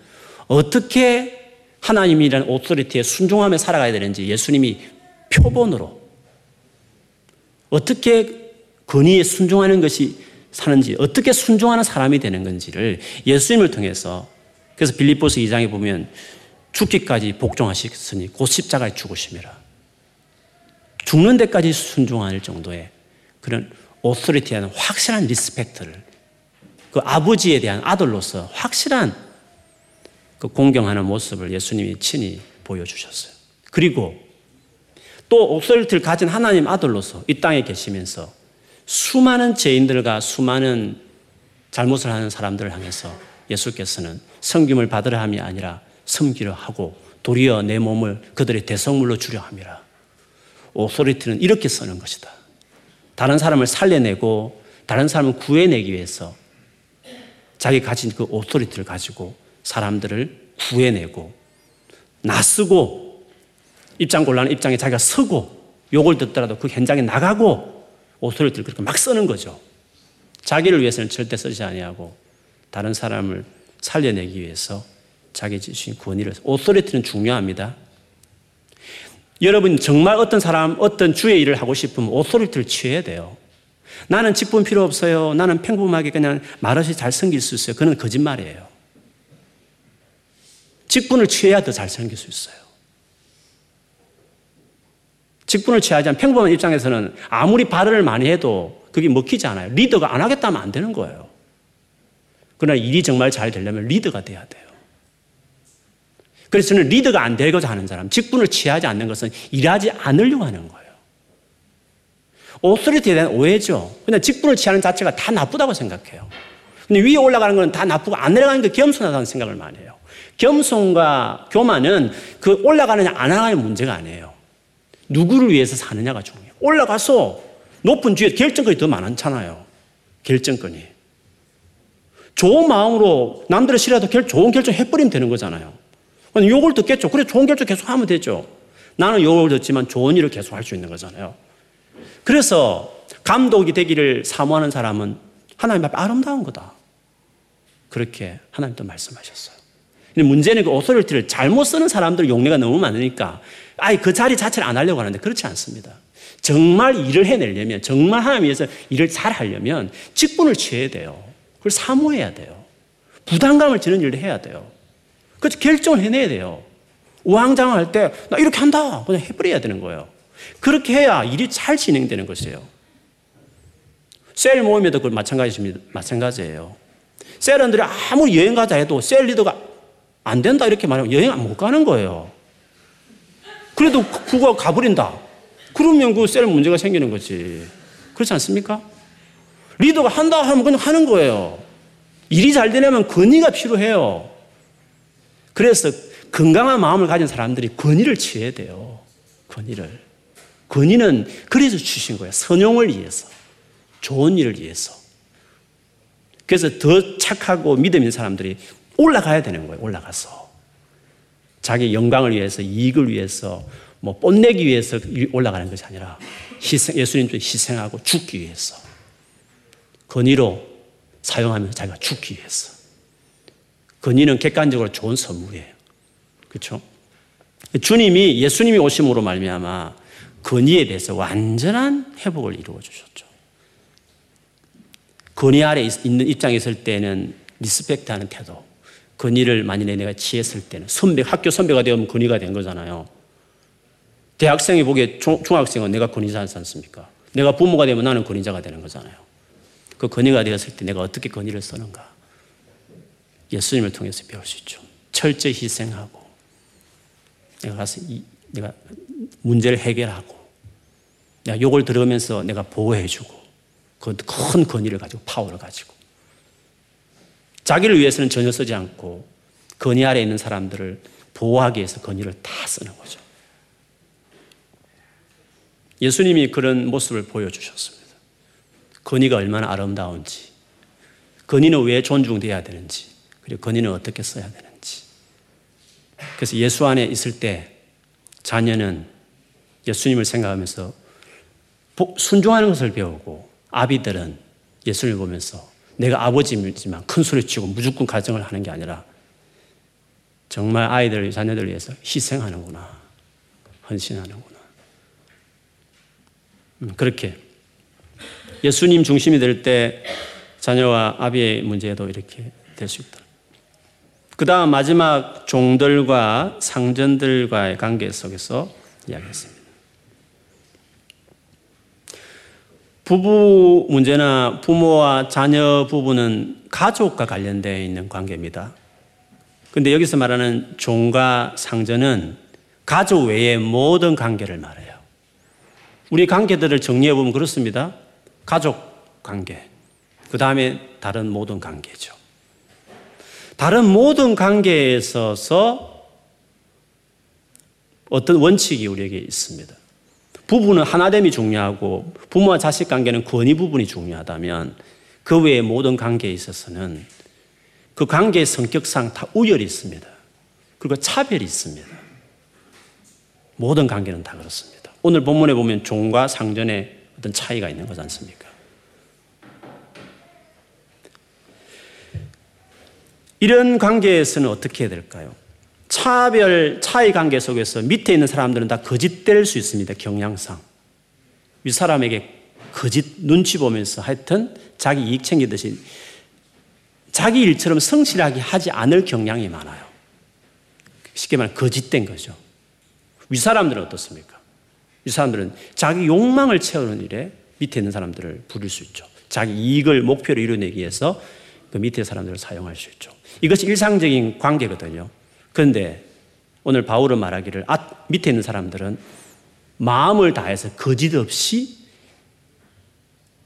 어떻게 하나님이라는 오토리티에 순종하며 살아가야 되는지 예수님이 표본으로 어떻게 권위에 순종하는 것이 사는지 어떻게 순종하는 사람이 되는 건지를 예수님을 통해서 그래서 빌립보서 이 장에 보면 죽기까지 복종하셨으니 곧 십자가에 죽으심이라 죽는 데까지 순종할 정도의 그런 오토리티에 대한 확실한 리스펙트를, 그 아버지에 대한 아들로서 확실한 그 공경하는 모습을 예수님이 친히 보여주셨어요. 그리고 또 오토리티를 가진 하나님 아들로서 이 땅에 계시면서 수많은 죄인들과 수많은 잘못을 하는 사람들을 향해서 예수께서는 섬김을 받으려 함이 아니라 섬기려 하고 도리어 내 몸을 그들의 대속물로 주려 함이라. 오토리티는 이렇게 쓰는 것이다. 다른 사람을 살려내고 다른 사람을 구해내기 위해서 자기가 가진 그 오토리티를 가지고 사람들을 구해내고 나서고 입장 곤란한 입장에 자기가 서고 욕을 듣더라도 그 현장에 나가고 오토리티를 그렇게 막 쓰는 거죠. 자기를 위해서는 절대 쓰지 아니하고 다른 사람을 살려내기 위해서 자기 자신 권위를. 오토리티는 중요합니다. 여러분 정말 어떤 사람, 어떤 주의 일을 하고 싶으면 오토리티를 취해야 돼요. 나는 직분 필요 없어요. 나는 평범하게 그냥 말없이 잘 섬길 수 있어요. 그건 거짓말이에요. 직분을 취해야 더 잘 섬길 수 있어요. 직분을 취하지 않으면 평범한 입장에서는 아무리 발언을 많이 해도 그게 먹히지 않아요. 리더가 안 하겠다면 안 되는 거예요. 그러나 일이 정말 잘 되려면 리더가 돼야 돼요. 그래서 저는 리더가 안 되고자 하는 사람, 직분을 취하지 않는 것은 일하지 않으려고 하는 거예요. 오토리티에 대한 오해죠. 그냥 직분을 취하는 자체가 다 나쁘다고 생각해요. 근데 위에 올라가는 건 다 나쁘고 안 내려가는 게 겸손하다는 생각을 많이 해요. 겸손과 교만은 그 올라가느냐 안 하느냐의 문제가 아니에요. 누구를 위해서 사느냐가 중요해요. 올라가서 높은 주에 결정권이 더 많잖아요. 결정권이. 좋은 마음으로 남들을 싫어도 좋은 결정 해버리면 되는 거잖아요. 욕을 듣겠죠. 그래 좋은 결정 계속 하면 되죠. 나는 욕을 듣지만 좋은 일을 계속 할 수 있는 거잖아요. 그래서 감독이 되기를 사모하는 사람은 하나님 앞에 아름다운 거다. 그렇게 하나님도 말씀하셨어요. 근데 문제는 그 오토리티를 잘못 쓰는 사람들 용례가 너무 많으니까 아예 그 자리 자체를 안 하려고 하는데 그렇지 않습니다. 정말 일을 해내려면, 정말 하나님 위해서 일을 잘 하려면 직분을 취해야 돼요. 그걸 사모해야 돼요. 부담감을 지는 일을 해야 돼요. 그래서 결정을 해내야 돼요. 우왕좌왕할 때 나 이렇게 한다. 그냥 해버려야 되는 거예요. 그렇게 해야 일이 잘 진행되는 것이에요. 셀 모임에도 그 마찬가지입니다. 마찬가지예요. 셀원들이 아무리 여행 가자 해도 셀 리더가 안 된다 이렇게 말하면 여행 못 가는 거예요. 그래도 그거 가버린다. 그러면 그 셀 문제가 생기는 거지. 그렇지 않습니까? 리더가 한다 하면 그냥 하는 거예요. 일이 잘 되려면 권위가 필요해요. 그래서 건강한 마음을 가진 사람들이 권위를 취해야 돼요. 권위를. 권위는 그래서 주신 거예요. 선용을 위해서. 좋은 일을 위해서. 그래서 더 착하고 믿음 있는 사람들이 올라가야 되는 거예요. 올라가서. 자기 영광을 위해서, 이익을 위해서, 뭐 뽐내기 위해서 올라가는 것이 아니라 희생, 예수님도 희생하고 죽기 위해서. 권위로 사용하면서 자기가 죽기 위해서. 권위는 객관적으로 좋은 선물이에요. 그렇죠? 주님이 예수님이 오심으로 말미암아 권위에 대해서 완전한 회복을 이루어 주셨죠. 권위 아래 있는 입장에 있을 때는 리스펙트하는 태도, 권위를 만약에 내가 취했을 때는 선배, 학교 선배가 되면 권위가 된 거잖아요. 대학생이 보기에 중, 중학생은 내가 권위자지 않습니까? 내가 부모가 되면 나는 권위자가 되는 거잖아요. 그 권위가 되었을 때 내가 어떻게 권위를 쓰는가? 예수님을 통해서 배울 수 있죠. 철저히 희생하고 내가 가서 이, 내가 문제를 해결하고 내가 욕을 들으면서 내가 보호해주고 그 큰 권위를 가지고 파워를 가지고 자기를 위해서는 전혀 쓰지 않고 권위 아래에 있는 사람들을 보호하기 위해서 권위를 다 쓰는 거죠. 예수님이 그런 모습을 보여주셨습니다. 권위가 얼마나 아름다운지, 권위는 왜 존중돼야 되는지, 그리고 권위는 어떻게 써야 되는지. 그래서 예수 안에 있을 때 자녀는 예수님을 생각하면서 순종하는 것을 배우고 아비들은 예수님을 보면서 내가 아버지이지만 큰 소리치고 무조건 가정을 하는 게 아니라 정말 아이들, 자녀들을 위해서 희생하는구나, 헌신하는구나. 그렇게 예수님 중심이 될 때 자녀와 아비의 문제도 이렇게 될 수 있다. 그 다음 마지막 종들과 상전들과의 관계 속에서 이야기했습니다. 부부 문제나 부모와 자녀 부부는 가족과 관련되어 있는 관계입니다. 그런데 여기서 말하는 종과 상전은 가족 외의 모든 관계를 말해요. 우리 관계들을 정리해보면 그렇습니다. 가족 관계, 그 다음에 다른 모든 관계죠. 다른 모든 관계에 있어서 어떤 원칙이 우리에게 있습니다. 부부는 하나됨이 중요하고 부모와 자식 관계는 권위 부분이 중요하다면 그 외의 모든 관계에 있어서는 그 관계의 성격상 다 우열이 있습니다. 그리고 차별이 있습니다. 모든 관계는 다 그렇습니다. 오늘 본문에 보면 종과 상전의 어떤 차이가 있는 거지 않습니까? 이런 관계에서는 어떻게 해야 될까요? 차별, 차이 관계 속에서 밑에 있는 사람들은 다 거짓될 수 있습니다. 경향상. 윗사람에게 거짓 눈치 보면서 하여튼 자기 이익 챙기듯이 자기 일처럼 성실하게 하지 않을 경향이 많아요. 쉽게 말하면 거짓된 거죠. 윗사람들은 어떻습니까? 윗사람들은 자기 욕망을 채우는 일에 밑에 있는 사람들을 부릴 수 있죠. 자기 이익을 목표로 이뤄내기 위해서 그 밑에 사람들을 사용할 수 있죠. 이것이 일상적인 관계거든요. 그런데 오늘 바울은 말하기를 앞 밑에 있는 사람들은 마음을 다해서 거짓 없이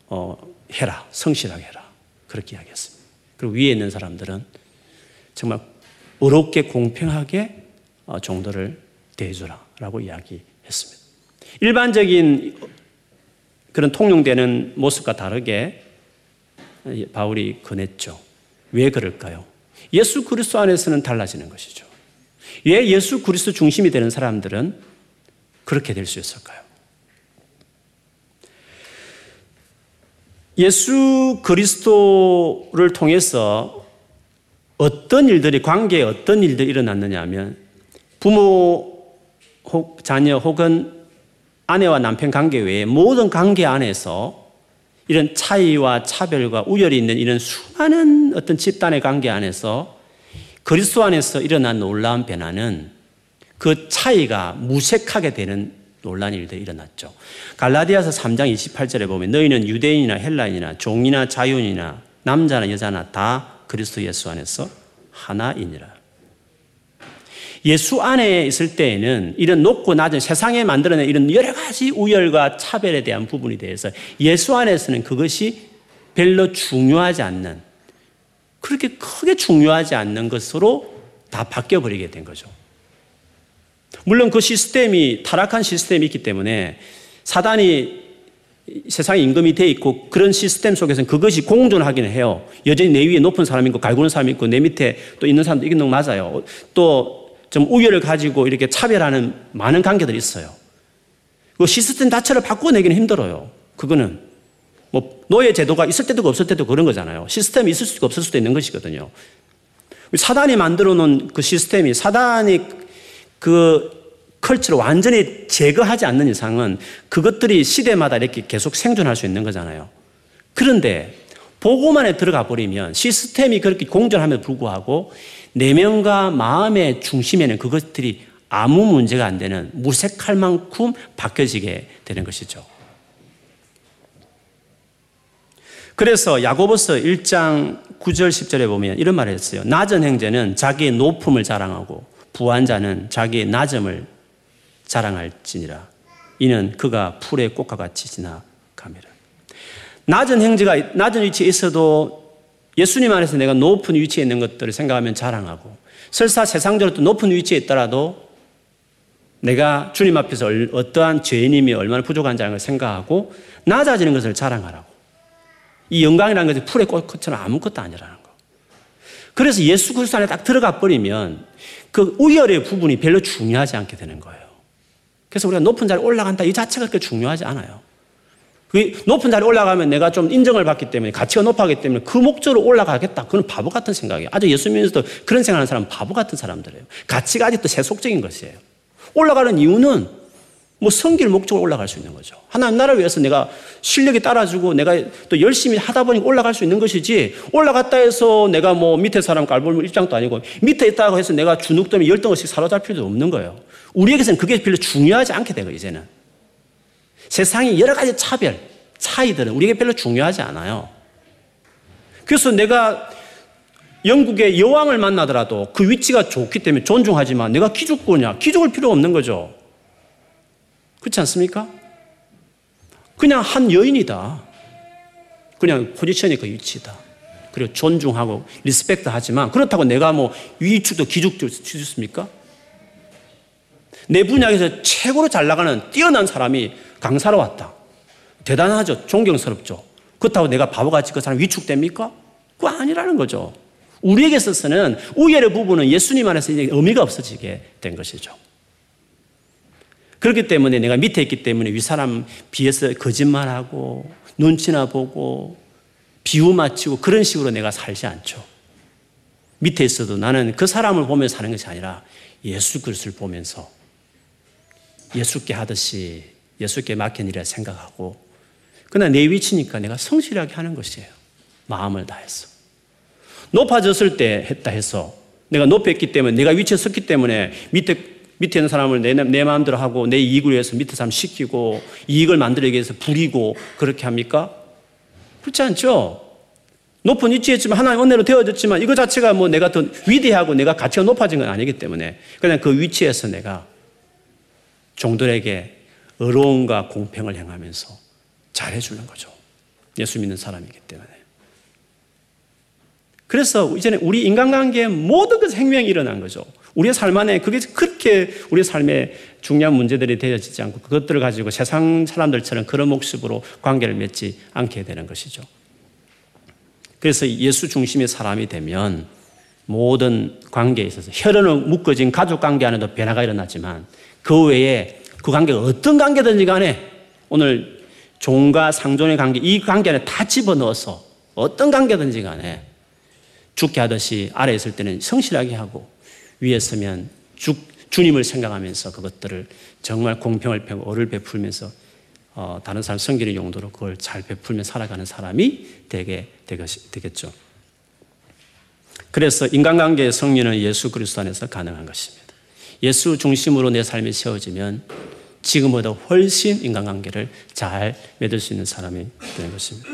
어, 해라, 성실하게 해라, 그렇게 이야기했습니다. 그리고 위에 있는 사람들은 정말 어렵게 공평하게 어, 종들을 대해주라 라고 이야기했습니다. 일반적인 그런 통용되는 모습과 다르게 바울이 권했죠. 왜 그럴까요? 예수 그리스도 안에서는 달라지는 것이죠. 왜 예수 그리스도 중심이 되는 사람들은 그렇게 될 수 있을까요? 예수 그리스도를 통해서 어떤 일들이, 관계에 어떤 일들이 일어났느냐 하면 부모, 혹 자녀 혹은 아내와 남편 관계 외에 모든 관계 안에서 이런 차이와 차별과 우열이 있는 이런 수많은 어떤 집단의 관계 안에서 그리스도 안에서 일어난 놀라운 변화는 그 차이가 무색하게 되는 놀라운 일들이 일어났죠. 갈라디아서 삼 장 이십팔 절에 보면 너희는 유대인이나 헬라인이나 종이나 자유인이나 남자나 여자나 다 그리스도 예수 안에서 하나이니라. 예수 안에 있을 때에는 이런 높고 낮은 세상에 만들어낸 이런 여러 가지 우열과 차별에 대한 부분에 대해서 예수 안에서는 그것이 별로 중요하지 않는, 그렇게 크게 중요하지 않는 것으로 다 바뀌어버리게 된 거죠. 물론 그 시스템이 타락한 시스템이 있기 때문에 사단이 세상에 임금이 돼 있고 그런 시스템 속에서는 그것이 공존하기는 해요. 여전히 내 위에 높은 사람이 있고 갈구는 사람이 있고 내 밑에 또 있는 사람도 있는 건 맞아요. 또 좀 우열을 가지고 이렇게 차별하는 많은 관계들이 있어요. 그 시스템 자체를 바꿔내기는 힘들어요. 그거는 뭐 노예 제도가 있을 때도 없을 때도 그런 거잖아요. 시스템이 있을 수도 없을 수도 있는 것이거든요. 사단이 만들어 놓은 그 시스템이 사단이 그 컬처를 완전히 제거하지 않는 이상은 그것들이 시대마다 이렇게 계속 생존할 수 있는 거잖아요. 그런데 보고만에 들어가 버리면 시스템이 그렇게 공존함에도 불구하고 내면과 마음의 중심에는 그것들이 아무 문제가 안 되는, 무색할 만큼 바뀌어지게 되는 것이죠. 그래서 야고보서 일 장 구 절 십 절에 보면 이런 말을 했어요. 낮은 형제는 자기의 높음을 자랑하고 부한 자는 자기의 낮음을 자랑할지니라. 이는 그가 풀의 꽃과 같이 지나감이라. 낮은 형제가 낮은 위치에 있어도 예수님 안에서 내가 높은 위치에 있는 것들을 생각하면 자랑하고, 설사 세상적으로 또 높은 위치에 있더라도 내가 주님 앞에서 어떠한 죄인임이 얼마나 부족한지라는 걸 생각하고 낮아지는 것을 자랑하라고. 이 영광이라는 것이 풀의 꽃처럼 아무것도 아니라는 거. 그래서 예수 그리스도 안에 딱 들어가 버리면 그 우열의 부분이 별로 중요하지 않게 되는 거예요. 그래서 우리가 높은 자리에 올라간다 이 자체가 그렇게 중요하지 않아요. 그 높은 자리에 올라가면 내가 좀 인정을 받기 때문에 가치가 높아하기 때문에 그 목적으로 올라가겠다. 그건 바보 같은 생각이에요. 아주 예수 믿으면서도 그런 생각하는 사람은 바보 같은 사람들이에요. 가치가 아직도 세속적인 것이에요. 올라가는 이유는 뭐 성길 목적으로 올라갈 수 있는 거죠. 하나님 나라를 위해서 내가 실력이 따라주고 내가 또 열심히 하다 보니까 올라갈 수 있는 것이지, 올라갔다 해서 내가 뭐 밑에 사람 깔보면 일 장도 아니고 밑에 있다고 해서 내가 주눅더미 열 덩어리씩 사로잡힐 필요도 없는 거예요. 우리에게서는 그게 별로 중요하지 않게 돼요. 이제는. 세상의 여러 가지 차별, 차이들은 우리에게 별로 중요하지 않아요. 그래서 내가 영국의 여왕을 만나더라도 그 위치가 좋기 때문에 존중하지만 내가 귀족이냐? 귀족일 필요 없는 거죠. 그렇지 않습니까? 그냥 한 여인이다. 그냥 포지션이 그 위치다. 그리고 존중하고 리스펙트 하지만 그렇다고 내가 뭐 위축도 기죽도 치셨습니까? 내 분야에서 최고로 잘 나가는 뛰어난 사람이 강사로 왔다. 대단하죠. 존경스럽죠. 그렇다고 내가 바보같이 그 사람 위축됩니까? 그거 아니라는 거죠. 우리에게 있어서는 우열의 부분은 예수님 안에서 이제 의미가 없어지게 된 것이죠. 그렇기 때문에 내가 밑에 있기 때문에 윗사람 비해서 거짓말하고 눈치나 보고 비우맞추고 그런 식으로 내가 살지 않죠. 밑에 있어도 나는 그 사람을 보며 사는 것이 아니라 예수 그리스도를 보면서 예수께 하듯이 예수께 맡긴 일이라 생각하고 그러나 내 위치니까 내가 성실하게 하는 것이에요. 마음을 다해서. 높아졌을 때 했다 해서 내가 높였기 때문에 내가 위치에 섰기 때문에 밑에 밑에 있는 사람을 내, 내 마음대로 하고 내 이익을 위해서 밑에 사람 시키고 이익을 만들기 위해서 부리고 그렇게 합니까? 그렇지 않죠? 높은 위치에 있지만 하나의 은혜로 되어졌지만 이거 자체가 뭐 내가 더 위대하고 내가 가치가 높아진 건 아니기 때문에 그냥 그 위치에서 내가 종들에게 의로움과 공평을 행하면서 잘해주는 거죠. 예수 믿는 사람이기 때문에. 그래서 이제는 우리 인간관계의 모든 것 생명이 일어난 거죠. 우리의 삶 안에 그게 그렇게 우리의 삶에 중요한 문제들이 되어지지 않고 그것들을 가지고 세상 사람들처럼 그런 모습으로 관계를 맺지 않게 되는 것이죠. 그래서 예수 중심의 사람이 되면 모든 관계에 있어서 혈연으로 묶어진 가족 관계 안에도 변화가 일어나지만 그 외에 그 관계가 어떤 관계든지 간에 오늘 종과 상종의 관계 이 관계 안에 다 집어넣어서 어떤 관계든지 간에 죽게 하듯이 아래에 있을 때는 성실하게 하고 위에 서면 주, 주님을 생각하면서 그것들을 정말 공평을 펴고 어를 베풀면서 어, 다른 사람 섬기는 용도로 그걸 잘 베풀며 살아가는 사람이 되게 되겠죠. 그래서 인간관계의 승리는 예수 그리스도 안에서 가능한 것입니다. 예수 중심으로 내 삶이 세워지면 지금보다 훨씬 인간관계를 잘 맺을 수 있는 사람이 되는 것입니다.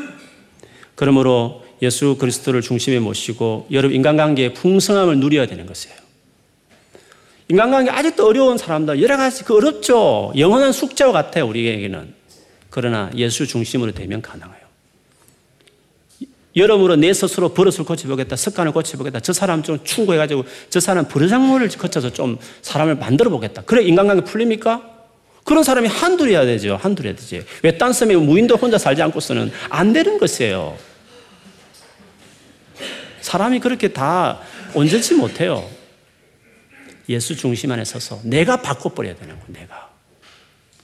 그러므로 예수 그리스도를 중심에 모시고 여러분 인간관계의 풍성함을 누려야 되는 것이에요. 인간관계 아직도 어려운 사람들 여러 가지 그 어렵죠. 영원한 숙제와 같아요. 우리에게는. 그러나 예수 중심으로 되면 가능해요. 여러모로 내 스스로 버릇을 고쳐보겠다. 습관을 고쳐보겠다. 저 사람 좀 충고해가지고 저 사람 버르장물을 거쳐서 좀 사람을 만들어보겠다. 그래 인간관계 풀립니까? 그런 사람이 한둘이어야 되죠. 한둘이어야 되지. 외딴 섬에 무인도 혼자 살지 않고서는 안 되는 것이에요. 사람이 그렇게 다 온전치 못해요. 예수 중심 안에 서서 내가 바꿔버려야 되는 거예요. 내가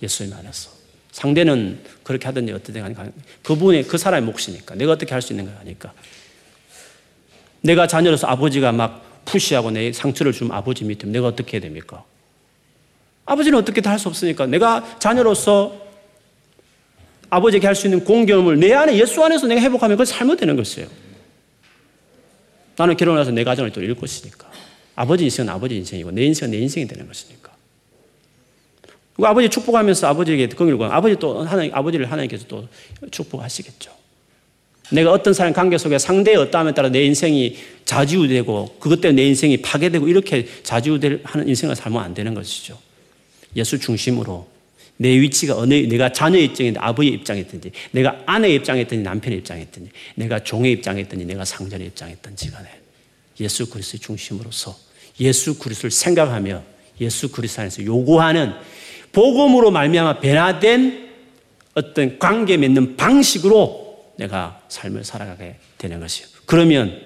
예수님 안에서 상대는 그렇게 하든지 어떻게 하든지 그분의 그 사람의 몫이니까 내가 어떻게 할 수 있는 거 아니까. 내가 자녀로서 아버지가 막 푸시하고 내 상처를 주면 아버지 밑에 내가 어떻게 해야 됩니까? 아버지는 어떻게 다 할 수 없으니까 내가 자녀로서 아버지에게 할 수 있는 공경을 내 안에 예수 안에서 내가 회복하면 그건 잘못되는 것이에요. 나는 결혼해서 내 가정을 또 이룰 것이니까. 아버지 인생은 아버지 인생이고 내 인생은 내 인생이 되는 것이니까. 그리고 아버지 축복하면서 아버지에게 긍휼을 구하면 아버지 또 하나님, 아버지를 하나님께서 또 축복하시겠죠. 내가 어떤 사람 관계 속에 상대의 어떠함에 따라 내 인생이 좌지우되고 그것 때문에 내 인생이 파괴되고 이렇게 좌지우되는 인생을 살면 안 되는 것이죠. 예수 중심으로 내 위치가 어느 내가 자녀의 입장인데 아버지의 입장이든지 내가 아내의 입장이든지 남편의 입장이든지 내가 종의 입장이든지 내가 상전의 입장이든지 간에 예수 그리스도의 중심으로서 예수 그리스도를 생각하며 예수 그리스도 안에서 요구하는 복음으로 말미암아 변화된 어떤 관계 맺는 방식으로 내가 삶을 살아가게 되는 것이요. 그러면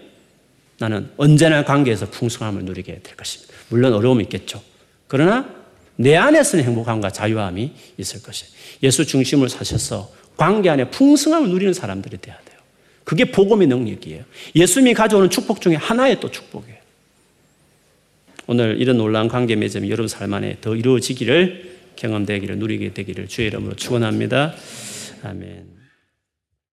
나는 언제나 관계에서 풍성함을 누리게 될 것입니다. 물론 어려움이 있겠죠. 그러나 내 안에서는 행복함과 자유함이 있을 것이에요. 예수 중심을 사셔서 관계 안에 풍성함을 누리는 사람들이 돼야 돼요. 그게 복음의 능력이에요. 예수님이 가져오는 축복 중에 하나의 또 축복이에요. 오늘 이런 놀라운 관계 맺음이 여러분 삶 안에 더 이루어지기를 경험되기를 누리게 되기를 주의 이름으로 축원합니다. 아멘.